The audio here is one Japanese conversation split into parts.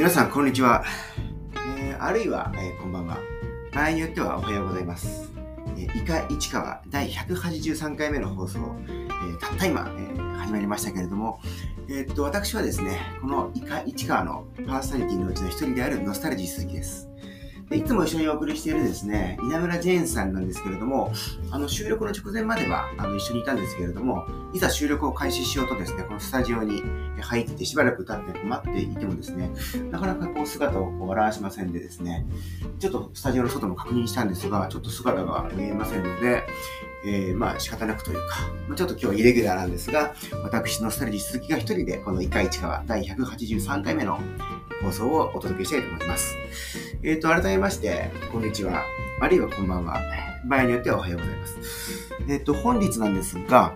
皆さんこんにちは、あるいは、こんばんは、場合によってはおはようございます。イカ市川第183回目の放送、たった今、始まりましたけれども、私はですね、このイカ市川のパーソナリティのうちの一人であるノスタルジー鈴木です。いつも一緒にお送りしているですね、稲村ジェーンさんなんですけれども、収録の直前までは一緒にいたんですけれども、いざ収録を開始しようとですね、このスタジオに入ってしばらく経って待っていてもですね、なかなかこう姿を現しませんでですね、ちょっとスタジオの外も確認したんですが、ちょっと姿が見えませんので、まあ仕方なくというか、ちょっと今日イレギュラーなんですが、私のスタジオ鈴木が一人でこのイカ市川第183回目の放送をお届けしたいと思います。改めましてこんにちは、あるいはこんばんは、場合によってはおはようございます。本日なんですが、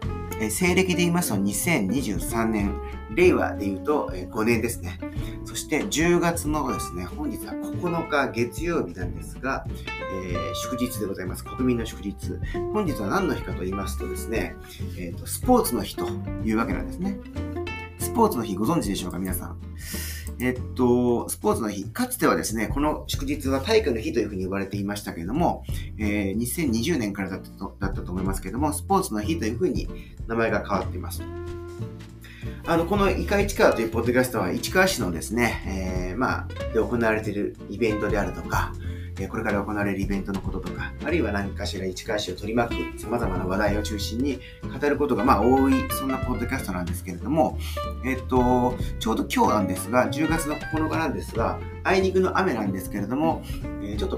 西暦で言いますと2023年、令和で言うと5年ですね。そして10月のですね、本日は9日月曜日なんですが、祝日でございます。国民の祝日。本日は何の日かと言いますとですね、スポーツの日というわけなんですね。スポーツの日ご存知でしょうか皆さん。スポーツの日、かつてはですね、この祝日は体育の日というふうに呼ばれていましたけれども、2020年からだったと思いますけれども、スポーツの日というふうに名前が変わっています。このイカ市川というポッドキャストは、市川市のですね、で行われているイベントであるとか、これから行われるイベントのこととか、あるいは何かしら市川市を取り巻く様々な話題を中心に語ることが多い、そんなポッドキャストなんですけれども、ちょうど今日なんですが、10月の9日なんですが、あいにくの雨なんですけれども、ちょっと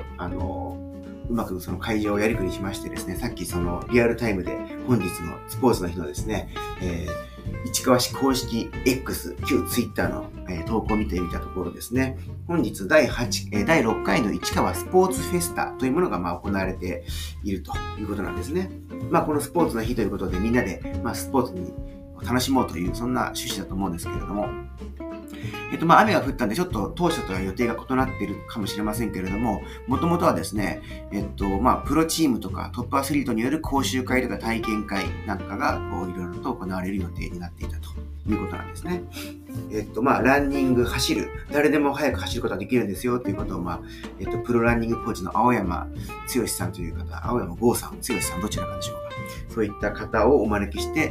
うまくその会場をやりくりしましてですね、さっきそのリアルタイムで本日のスポーツの日のですね、市川市公式 X 旧 Twitter の、投稿を見てみたところですね、本日第6回の市川スポーツフェスタというものが行われているということなんですね。このスポーツの日ということで、みんなでスポーツに楽しもうという、そんな趣旨だと思うんですけれども、雨が降ったんで、ちょっと当初とは予定が異なっているかもしれませんけれども、もともとはですね、プロチームとかトップアスリートによる講習会とか体験会なんかがいろいろと行われる予定になっていたということなんですね。ランニング、走る、誰でも早く走ることができるんですよということを、プロランニングコーチの青山剛さんという方、青山剛さん、剛さん、どちらかでしょうか。そういった方をお招きして、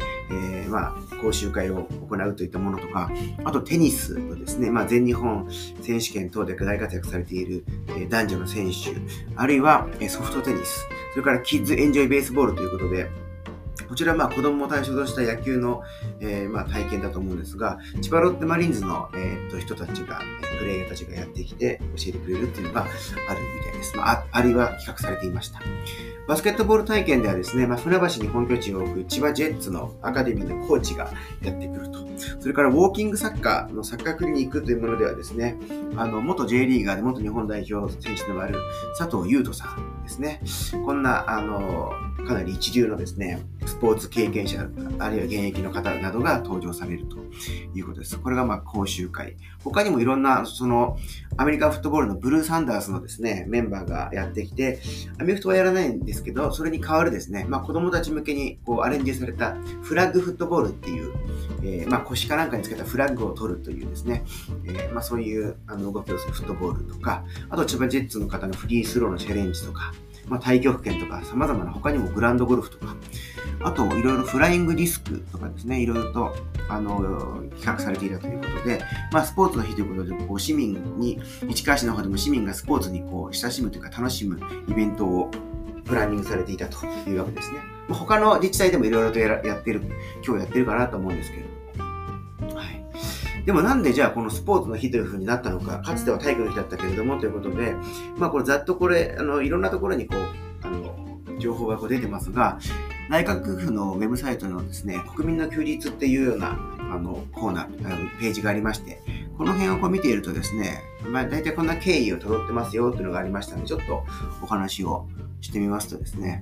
講習会を行うといったものとか、あとテニスのですね、全日本選手権等で大活躍されている男女の選手、あるいはソフトテニス、それからキッズエンジョイベースボールということで、こちらは子供を対象とした野球の、体験だと思うんですが、千葉ロッテマリーンズの、人たちが、プレイヤーたちがやってきて教えてくれるっていうのがあるみたいです。あるいは企画されていました。バスケットボール体験ではですね、船橋に本拠地を置く千葉ジェッツのアカデミーのコーチがやってくると。それからウォーキングサッカーのサッカークリニックというものではですね、元 J リーガーで元日本代表選手でもある佐藤優斗さんですね。こんな、かなり一流のですね、スポーツ経験者、あるいは現役の方などが登場されるということです。これが講習会。他にもいろんな、アメリカンフットボールのブルース・サンダースのですね、メンバーがやってきて、アメフトはやらないんですけど、それに代わるですね、子供たち向けにアレンジされたフラッグフットボールっていう、腰かなんかにつけたフラッグを取るというですね、そういう動きをするフットボールとか、あと千葉ジェッツの方のフリースローのチャレンジとか、太極拳とか様々な、他にもグランドゴルフとか、あといろいろフライングディスクとかですね、いろいろと企画されていたということで、スポーツの日ということで、市民に、市川市の方でも市民がスポーツに親しむというか楽しむイベントをプランニングされていたというわけですね。他の自治体でもいろいろと今日やってるかなと思うんですけれども、でもなんでじゃあこのスポーツの日という風になったのか、かつては体育の日だったけれどもということで、これざっとこれ、いろんなところに情報が出てますが、内閣府のウェブサイトのですね、国民の休日っていうようなコーナー、ページがありまして、この辺を見ているとですね、大体こんな経緯をたどってますよというのがありましたので、ちょっとお話をしてみますとですね、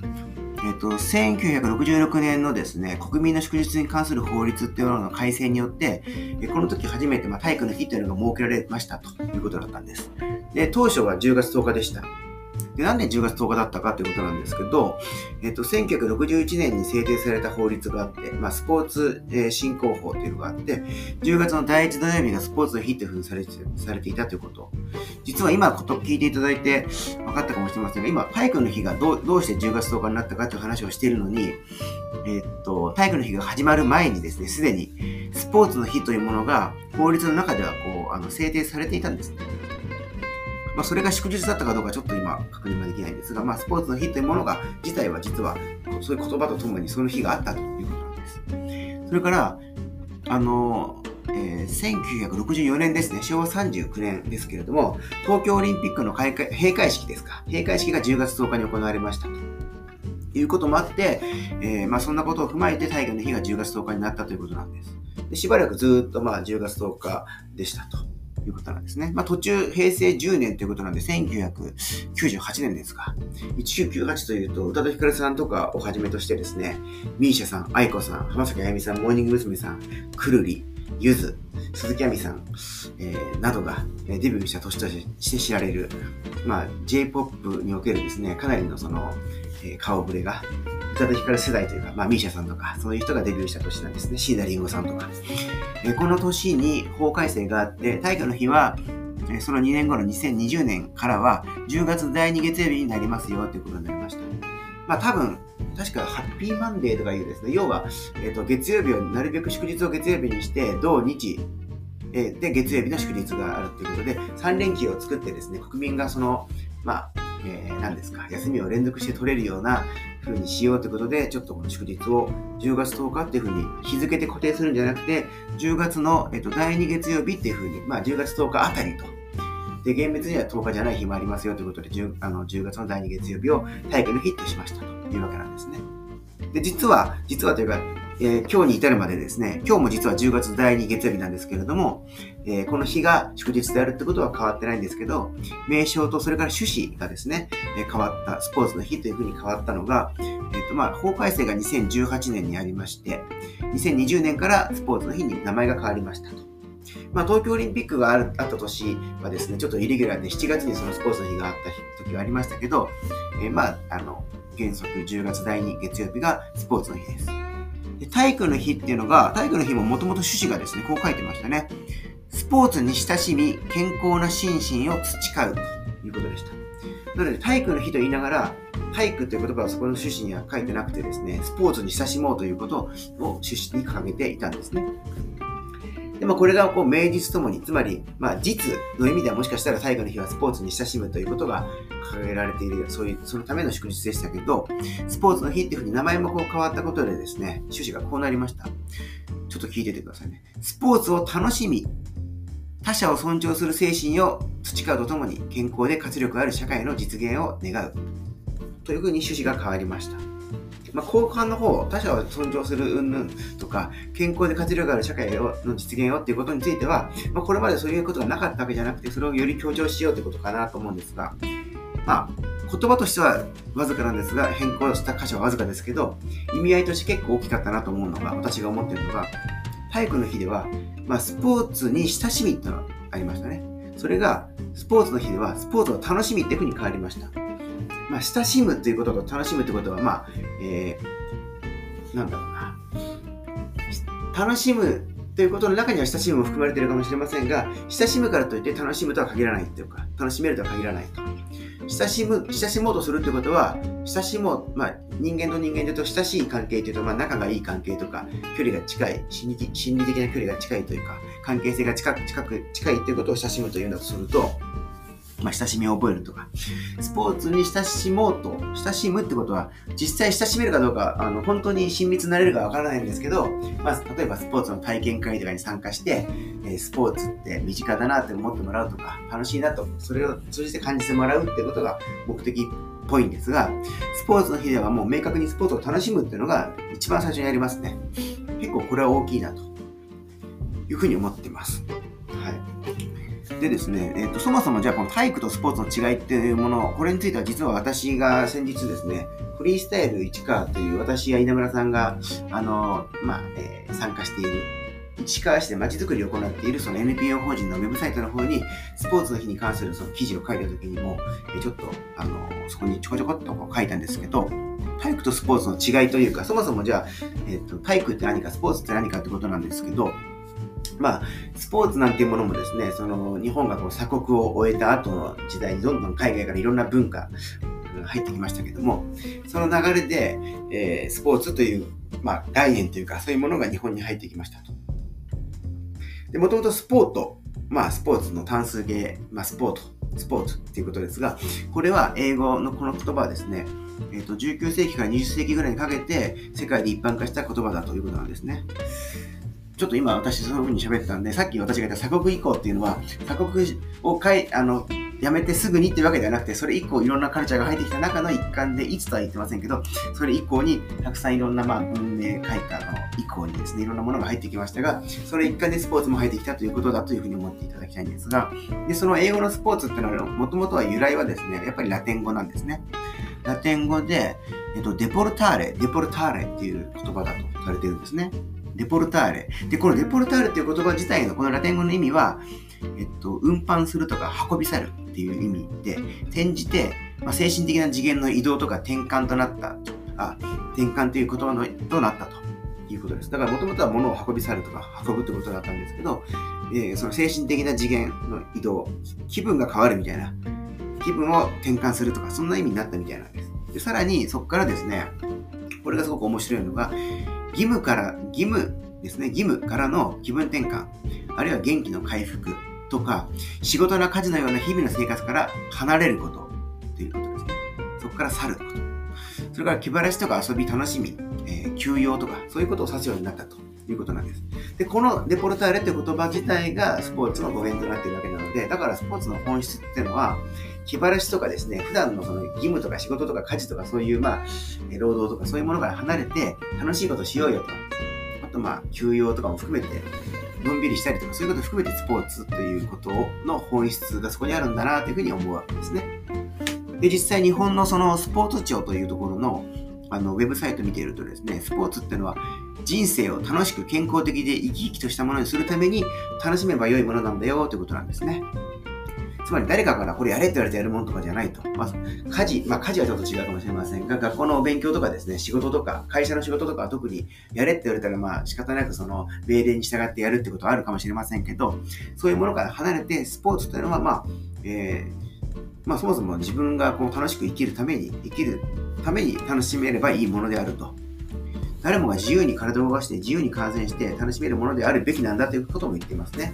1966年のですね、国民の祝日に関する法律っていうものの改正によって、この時初めて体育の日というのが設けられましたということだったんです。で、当初は10月10日でした。で、なんで10月10日だったかということなんですけど、1961年に制定された法律があって、スポーツ、振興法というのがあって、10月の第1土曜日がスポーツの日というふうにされていたということ。実は今こと聞いていただいて分かったかもしれませんが、今、体育の日がどうして10月10日になったかという話をしているのに、体育の日が始まる前にですね、すでにスポーツの日というものが法律の中ではこう制定されていたんですね。それが祝日だったかどうかちょっと今確認ができないんですが、スポーツの日というものが自体は実はそういう言葉とともにその日があったということなんです。それから、1964年ですね、昭和39年ですけれども、東京オリンピックの閉会式ですか、閉会式が10月10日に行われましたということもあって、そんなことを踏まえて体育の日が10月10日になったということなんです。で、しばらくずっと10月10日でしたということなんですね。途中平成10年ということなんで1998年ですか。1998というと宇多田ヒカルさんとかをはじめとしてですね、MISIAさん、AIKOさん、浜崎あゆみさん、モーニング娘。さん、くるり、ゆず、鈴木亜美さん、などがデビューした年として知られる、J-POP におけるですね、かなりのその、顔ぶれが宇多田ヒカル世代というか、MISIA さんとかそういう人がデビューした年なんですね。椎名林檎さんとか、この年に法改正があって、体育の日はその2年後の2020年からは10月第2月曜日になりますよということになりました。多分確かハッピーマンデーとかいうですね、要は、月曜日をなるべく祝日を月曜日にして同日、で月曜日の祝日があるということで3連休を作ってですね、国民がその休みを連続して取れるような風にしようということで、ちょっとこの祝日を10月10日っていう風に日付で固定するんじゃなくて、10月の、第2月曜日っていう風に、10月10日あたりと。で、厳密には10日じゃない日もありますよということで、10月の第2月曜日を体育の日としましたというわけなんですね。で、実はというか、今日に至るまでですね、今日も実は10月第2月曜日なんですけれども、この日が祝日であるってことは変わってないんですけど、名称とそれから趣旨がですね、変わった、スポーツの日というふうに変わったのが、法改正が2018年にありまして、2020年からスポーツの日に名前が変わりましたと。東京オリンピックがあった年はですね、ちょっとイレギュラーで7月にそのスポーツの日があった時がありましたけど、原則10月第2月曜日がスポーツの日です。で、体育の日っていうのが、体育の日ももともと趣旨がですね、こう書いてましたね。スポーツに親しみ、健康な心身を培うということでした。なので、体育の日と言いながら、体育という言葉はそこの趣旨には書いてなくてですね、スポーツに親しもうということを趣旨に掲げていたんですね。で、これがこう名実ともに、つまり、実の意味ではもしかしたら体育の日はスポーツに親しむということが掲げられている、そのための祝日でしたけど、スポーツの日っていうふうに名前もこう変わったことでですね、趣旨がこうなりました。ちょっと聞いててくださいね。スポーツを楽しみ、他者を尊重する精神を培うとともに、健康で活力ある社会の実現を願う。というふうに趣旨が変わりました。後半の方、他者を尊重する云々とか、健康で活力ある社会の実現をっていうことについては、これまでそういうことがなかったわけじゃなくて、それをより強調しようということかなと思うんですが、言葉としてはわずかなんですが、変更した箇所はわずかですけど、意味合いとして結構大きかったなと思うのが、私が思っているのが、体育の日では、スポーツに親しみっていうのがありましたね。それが、スポーツの日では、スポーツを楽しみっていうふうに変わりました。親しむということと楽しむということは、楽しむということの中には親しむも含まれているかもしれませんが、親しむからといって楽しむとは限らないというか、楽しめるとは限らないと。親しもうとするということは、人間と人間でと親しい関係というと、仲がいい関係とか、距離が近い、心理的な距離が近いというか、関係性が近いということを親しむというんだとすると、親しみを覚えるとか、スポーツに親しむってことは、実際親しめるかどうか、本当に親密になれるかわからないんですけど、例えばスポーツの体験会とかに参加して、スポーツって身近だなって思ってもらうとか、楽しいなと、それを通じて感じてもらうってことが目的っぽいんですが、スポーツの日ではもう明確にスポーツを楽しむっていうのが一番最初にありますね。結構これは大きいなというふうに思ってます。でですね、そもそもじゃあこの体育とスポーツの違いっていうもの、これについては実は私が先日ですね、フリースタイル市川という私や稲村さんが参加している市川市でまちづくりを行っているその NPO 法人のウェブサイトの方にスポーツの日に関するその記事を書いた時にもちょっとそこにちょこちょこっとこう書いたんですけど、体育とスポーツの違いというか、そもそもじゃあ、体育って何かスポーツって何かってことなんですけど、まあ、スポーツなんていうものもですね、その日本がこう鎖国を終えた後の時代にどんどん海外からいろんな文化が入ってきましたけども、その流れで、スポーツという、まあ、概念というかそういうものが日本に入ってきましたと。で、もともとスポート、まあ、スポーツの単数形、まあ、スポーツっていうことですが、これは英語のこの言葉はですね、19世紀から20世紀ぐらいにかけて世界で一般化した言葉だということなんですね。ちょっと今私そういうふうに喋ったんで、さっき私が言った鎖国以降っていうのは、鎖国をやめてすぐにっていうわけではなくて、それ以降いろんなカルチャーが入ってきた中の一環で、いつとは言ってませんけど、それ以降にたくさんいろんな、まあ、文明開化の以降にですね、いろんなものが入ってきましたが、それ一環でスポーツも入ってきたということだというふうに思っていただきたいんですが、でその英語のスポーツっていうのは、もともとは由来はですね、やっぱりラテン語なんですね。ラテン語で、デポルターレっていう言葉だとされてるんですね。デポルターレ。で、このデポルターレっていう言葉自体のこのラテン語の意味は、運搬するとか運び去るっていう意味で、転じて、まあ、精神的な次元の移動とか転換という言葉となったということです。だからもともとは物を運び去るとか運ぶということだったんですけど、その精神的な次元の移動、気分が変わるみたいな、気分を転換するとか、そんな意味になったみたいなんです。で、さらにそこからですね、これがすごく面白いのが、義務からの気分転換、あるいは元気の回復とか、仕事の家事のような日々の生活から離れることということですね。そこから去ること、それから気晴らしとか遊び、楽しみ、休養とか、そういうことを指すようになったということなんです。で、このデポルターレという言葉自体がスポーツの語源となっているわけなので、だからスポーツの本質っていうのは、気晴らしとかですね、普段のその義務とか仕事とか家事とか、そういうまあ労働とかそういうものから離れて、楽しいことしようよとか、あとまあ休養とかも含めてのんびりしたりとか、そういうことを含めてスポーツということの本質がそこにあるんだなというふうに思うわけですね。で、実際日本のそのスポーツ庁というところのウェブサイト見ているとですね、スポーツっていうのは人生を楽しく健康的で生き生きとしたものにするために楽しめば良いものなんだよということなんですね。つまり誰かからこれやれって言われてやるものとかじゃないと。家事はちょっと違うかもしれませんが、学校のお勉強とかですね、仕事とか、会社の仕事とかは特にやれって言われたら、まあ仕方なくその命令に従ってやるってことはあるかもしれませんけど、そういうものから離れて、スポーツというのはまあそもそも自分がこう楽しく生きるために楽しめればいいものであると。誰もが自由に体を動かして、自由に観戦して楽しめるものであるべきなんだということも言っていますね。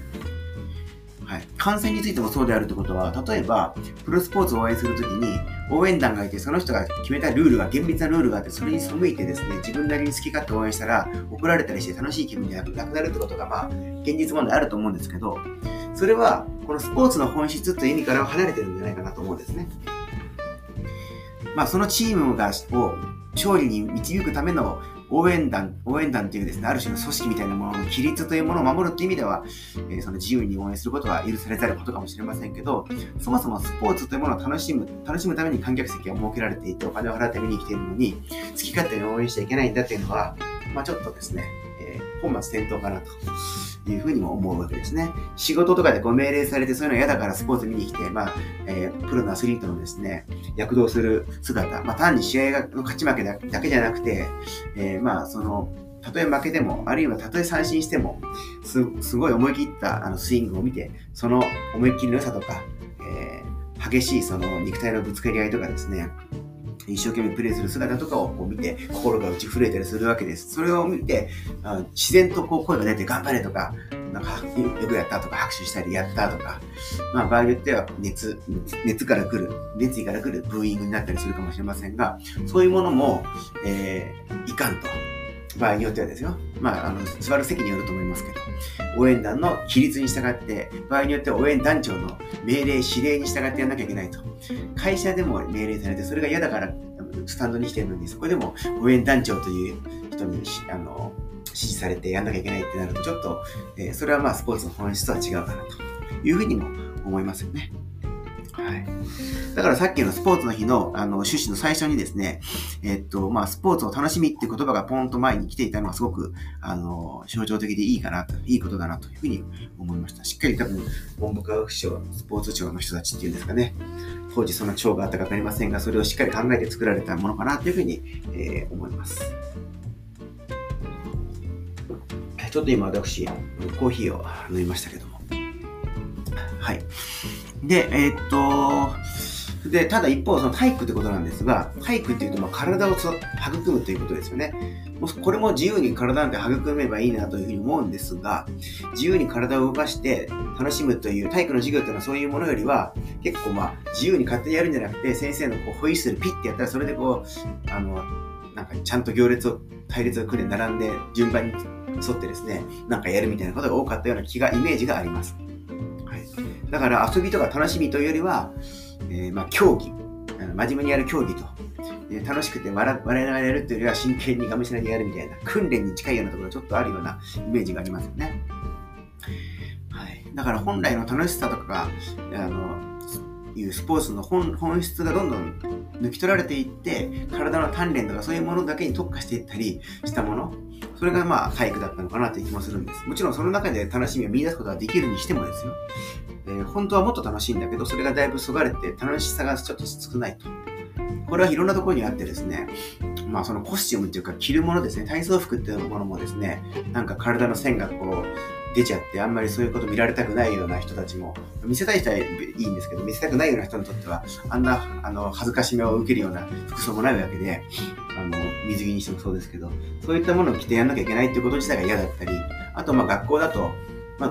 はい、観戦についてもそうであるということは、例えばプロスポーツを応援するときに応援団がいて、その人が決めたルールが、厳密なルールがあって、それに背いてですね、自分なりに好き勝手応援したら怒られたりして楽しい気分じゃなくなるということが、まあ現実問題あると思うんですけど、それはこのスポーツの本質という意味からは離れてるんじゃないかなと思うんですね。まあそのチームを勝利に導くための応援団というですね、ある種の組織みたいなものの規律というものを守るという意味では、その自由に応援することは許されざることかもしれませんけど、そもそもスポーツというものを楽しむために観客席が設けられていて、お金を払って見に来ているのに、好き勝手に応援しちゃいけないんだというのは、まあちょっとですね、本末転倒かなというふうにも思うわけですね。仕事とかでご命令されて、そういうの嫌だからスポーツ見に来て、まあ、プロのアスリートのですね、躍動する姿、まあ単に試合の勝ち負けだけじゃなくて、まあそのたとえ負けても、あるいはたとえ三振しても、すごい思い切ったスイングを見て、その思い切りの良さとか、激しいその肉体のぶつかり合いとかですね、一生懸命プレーする姿とかをこう見て、心が打ち震えたりするわけです。それを見て、自然とこう声が出て、頑張れとか、なんかよくやったとか、拍手したりやったとか、まあ場合によっては熱意から来るブーイングになったりするかもしれませんが、そういうものも、いかんと。場合によってはですよ。まあ、座る席によると思いますけど、応援団の規律に従って、場合によっては応援団長の命令、指令に従ってやんなきゃいけないと。会社でも命令されて、それが嫌だからスタンドに来てるのに、そこでも応援団長という人に指示されてやんなきゃいけないってなると、ちょっと、それはまあスポーツの本質とは違うかなというふうにも思いますよね。はい。だからさっきのスポーツの日の、趣旨の最初にですね、スポーツを楽しみっていう言葉がポンと前に来ていたのはすごく、象徴的でいいかな、いいことだなというふうに思いました。しっかり多分、文部科学省、スポーツ庁の人たちっていうんですかね、当時その庁があったかわかりませんが、それをしっかり考えて作られたものかなというふうに、思います。ちょっと今私、コーヒーを飲みましたけども。はい。で、で、ただ一方、その体育ってことなんですが、体育っていうと、体を育むということですよね。これも自由に体なんて育めばいいなというふうに思うんですが、自由に体を動かして楽しむという体育の授業というのはそういうものよりは、結構自由に勝手にやるんじゃなくて、先生のこうホイッスルピッてやったら、それでこう、なんかちゃんと隊列を組んで並んで、順番に沿ってですね、なんかやるみたいなことが多かったようなイメージがあります。はい。だから遊びとか楽しみというよりは、競技、真面目にやる競技と、楽しくて笑いながらやるというよりは真剣にがむしゃらにやるみたいな訓練に近いようなところがちょっとあるようなイメージがありますよね。はい、だから本来の楽しさとかいうスポーツの本質がどんどん抜き取られていって体の鍛錬とかそういうものだけに特化していったりしたもの、それが体育だったのかなという気もするんです。もちろんその中で楽しみを見出すことができるにしてもですよ、本当はもっと楽しいんだけど、それがだいぶそがれて楽しさがちょっと少ないと。これはいろんなところにあってですね、そのコスチュームというか着るものですね、体操服っていうものもですね、なんか体の線がこう出ちゃってあんまりそういうこと見られたくないような人たちも、見せたい人はいいんですけど、見せたくないような人にとってはあんな恥ずかしめを受けるような服装もないわけで、水着にしてもそうですけど、そういったものを着てやんなきゃいけないっていうこと自体が嫌だったり、あと学校だと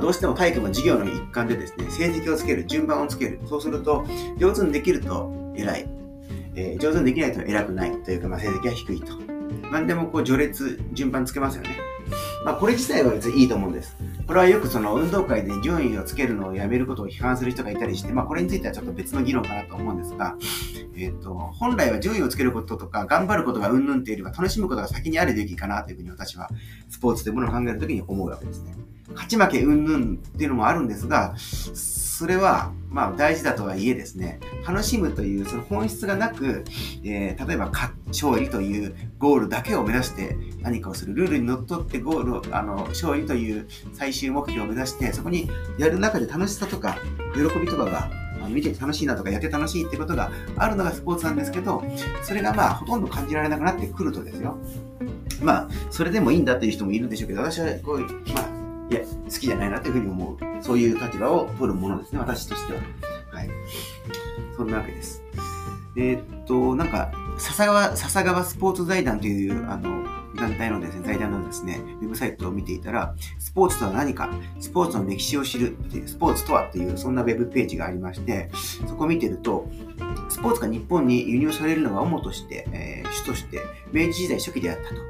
どうしても体育も授業の一環でですね、成績をつける、順番をつける。そうすると、上手にできると偉い。上手にできないと偉くないというか、成績は低いと。何でもこう序列、順番つけますよね。これ自体は別にいいと思うんです。これはよく運動会で順位をつけるのをやめることを批判する人がいたりして、これについてはちょっと別の議論かなと思うんですが、本来は順位をつけることとか、頑張ることが云々っていうよりは、楽しむことが先にあるべきかなというふうに私は、スポーツというものを考えるときに思うわけですね。勝ち負け云々っていうのもあるんですが、それは大事だとはいえですね、楽しむというその本質がなく、例えば勝利というゴールだけを目指して何かをする、ルールにのっとってゴールを勝利という最終目標を目指して、そこにやる中で楽しさとか喜びとかが見てて楽しいなとかやって楽しいってことがあるのがスポーツなんですけど、それがほとんど感じられなくなってくるとですよ。それでもいいんだという人もいるんでしょうけど、私はこういういや、好きじゃないなというふうに思う。そういう立場を取るものですね、私としては。はい。そんなわけです。笹川スポーツ財団という、財団のですね、ウェブサイトを見ていたら、スポーツとは何か、スポーツの歴史を知るっていう、スポーツとはっていう、そんなウェブページがありまして、そこを見てると、スポーツが日本に輸入されるのが主として、主として、明治時代初期であったと。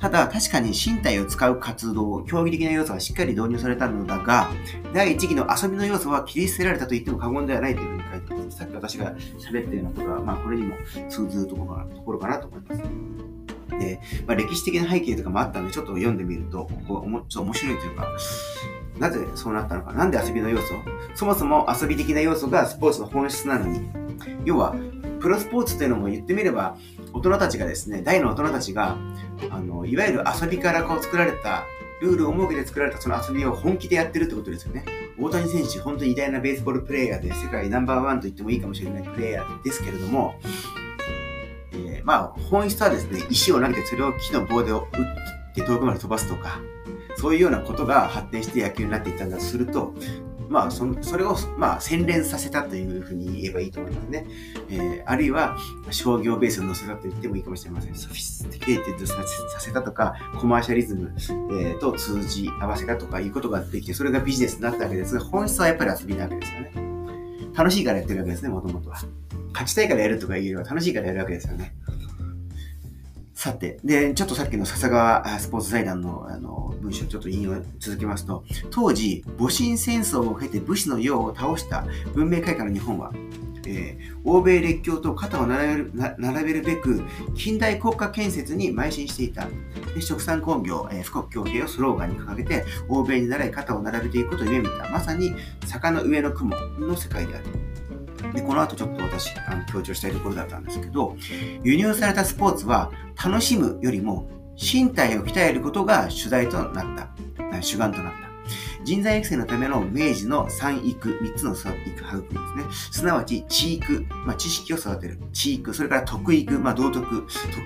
ただ、確かに身体を使う活動、競技的な要素はしっかり導入されたのだが、第一義の遊びの要素は切り捨てられたと言っても過言ではないというふうに書いてます。さっき私が喋ったようなことは、これにも通ずるところかなと思います。で、歴史的な背景とかもあったので、ちょっと読んでみると、ちょっと面白いというか、なぜそうなったのか、なんで遊びの要素？そもそも遊び的な要素がスポーツの本質なのに、要は、プロスポーツというのも言ってみれば、大人たちがですね、大の大人たちが、いわゆる遊びからこう作られた、ルールを設けて作られたその遊びを本気でやってるってことですよね。大谷選手、本当に偉大なベースボールプレイヤーで、世界ナンバーワンと言ってもいいかもしれないプレイヤーですけれども、本質はですね、石を投げてそれを木の棒で打って遠くまで飛ばすとか、そういうようなことが発展して野球になっていったんだとすると、それを、洗練させたというふうに言えばいいと思いますね。あるいは、商業ベースを乗せたと言ってもいいかもしれません。ソフィスティケーテッドさせたとか、コマーシャリズム、と通じ合わせたとかいうことができて、それがビジネスになったわけですが、本質はやっぱり遊びなわけですよね。楽しいからやってるわけですね、もともとは。勝ちたいからやるとかいうよりは楽しいからやるわけですよね。さて、で、ちょっとさっきの笹川スポーツ財団の文章をちょっと引用続けますと、当時、戊辰戦争を経て武士の世を倒した文明開化の日本は、欧米列強と肩を並べるべく、近代国家建設に邁進していた。で、殖産興業、富国強兵をスローガンに掲げて、欧米に習い肩を並べていくことを夢見た。まさに、坂の上の雲の世界である。で、この後ちょっと私、強調したいところだったんですけど、輸入されたスポーツは楽しむよりも身体を鍛えることが主眼となった。人材育成のための明治の3つの育ですね。すなわち知育、知識を育てる、知育、それから徳育、道徳、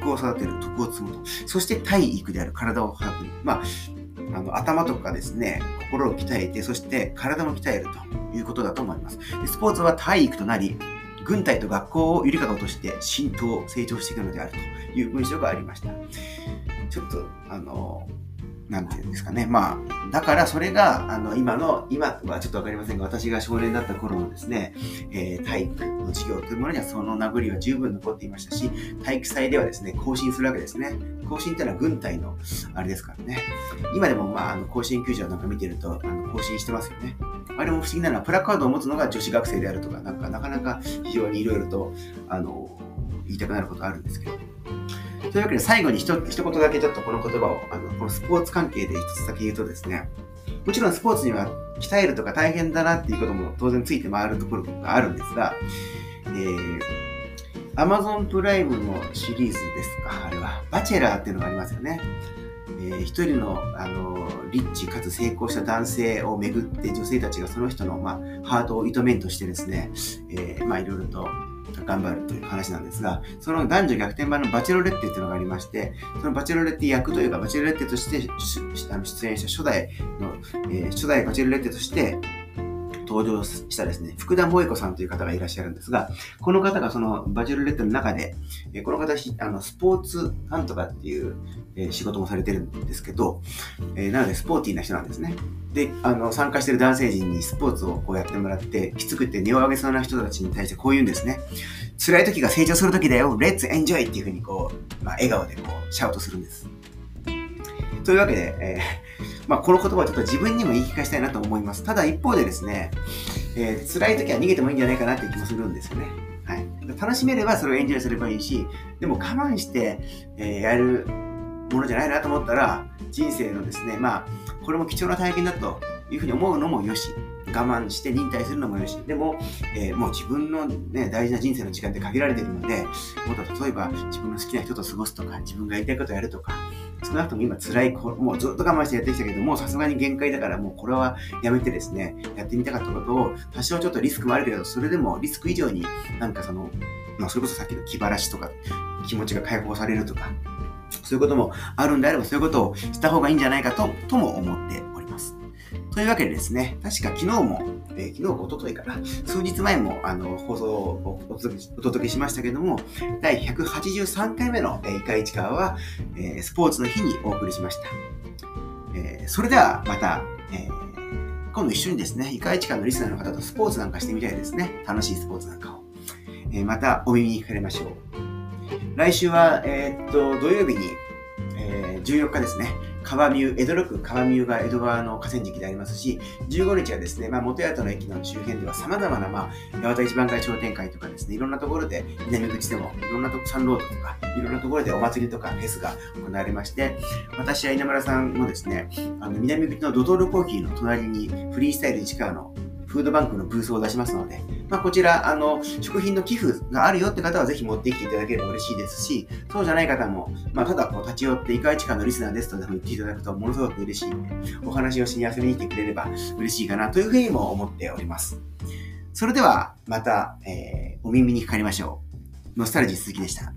徳を育てる、徳を積むと。そして体育である、体を育む。頭とかですね、心を鍛えて、そして体も鍛えるということだと思います。で、スポーツは体育となり、軍隊と学校をゆりかごとして浸透、成長していくのであるという文章がありました。ちょっと、なんていうんですかね。だからそれが、今はちょっとわかりませんが、私が少年だった頃のですね、体育の授業というものにはその名残は十分残っていましたし、体育祭ではですね、行進するわけですね。行進ってのは軍隊の、あれですからね。今でも甲子園球場なんか見てると、行進してますよね。あれも不思議なのは、プラカードを持つのが女子学生であるとか、なかなか非常にいろいろと、言いたくなることあるんですけど。というわけで最後に一言だけちょっとこの言葉を、このスポーツ関係で一つだけ言うとですね、もちろんスポーツには鍛えるとか大変だなっていうことも当然ついて回るところがあるんですが、Amazon プライムのシリーズですか、あれは、バチェラーっていうのがありますよね。一人の、リッチかつ成功した男性をめぐって女性たちがその人の、ハートを射止めんとしてですね、いろいろと頑張るという話なんですが、その男女逆転版のバチェロレッテっていうのがありまして、そのバチェロレッテ役というか、バチェロレッテとして出演した初代バチェロレッテとして登場したですね、福田萌子さんという方がいらっしゃるんですが、この方がそのバチェロレッテの中で、この方スポーツなんとかっていう仕事もされてるんですけど、なのでスポーティーな人なんですね。で、参加してる男性陣にスポーツをこうやってもらって、きつくて根を上げそうな人たちに対してこう言うんですね。辛い時が成長する時だよ、レッツエンジョイっていうふうにこう、笑顔でこう、シャウトするんです。というわけで、この言葉はちょっと自分にも言い聞かせたいなと思います。ただ一方でですね、辛い時は逃げてもいいんじゃないかなっていう気もするんですよね。はい。楽しめればそれをエンジョイすればいいし、でも我慢して、やるものじゃないなと思ったら、人生のですね、これも貴重な体験だというふうに思うのもよし、我慢して忍耐するのもよし、でも、もう自分のね、大事な人生の時間って限られているので、もっと例えば自分の好きな人と過ごすとか、自分がやりたいことをやるとか、少なくとも今辛い、もうずっと我慢してやってきたけど、もうさすがに限界だから、もうこれはやめてですね、やってみたかったことを、多少ちょっとリスクもあるけど、それでもリスク以上にそれこそさっきの気晴らしとか、気持ちが解放されるとか、そういうこともあるんであれば、そういうことをした方がいいんじゃないかとも思っております。というわけでですね、確か一昨日から、数日前も放送をお届けしましたけども、第183回目のいかいちかわは、スポーツの日にお送りしました。それではまた、今度一緒にですね、いかいちかわのリスナーの方とスポーツなんかしてみたいですね。楽しいスポーツなんかを。またお耳にかかりましょう。来週は、土曜日に、14日ですね、川見湯が江戸川の河川敷でありますし、15日はですね、元八幡の駅の周辺では様々な、八幡一番街商店会とかですね、いろんなところで、南口でも、いろんなとこ、サンロードとか、いろんなところでお祭りとかフェスが行われまして、私や稲村さんもですね、南口のドトールコーヒーの隣に、フリースタイル市川のフードバンクのブースを出しますので、こちら、食品の寄付があるよって方はぜひ持ってきていただければ嬉しいですし、そうじゃない方も、ただ立ち寄って、いかいちかわのリスナーですと言っていただくと、ものすごく嬉しい。お話をしに遊びに来てくれれば嬉しいかなというふうにも思っております。それでは、また、お耳にかかりましょう。ノスタルジー鈴木でした。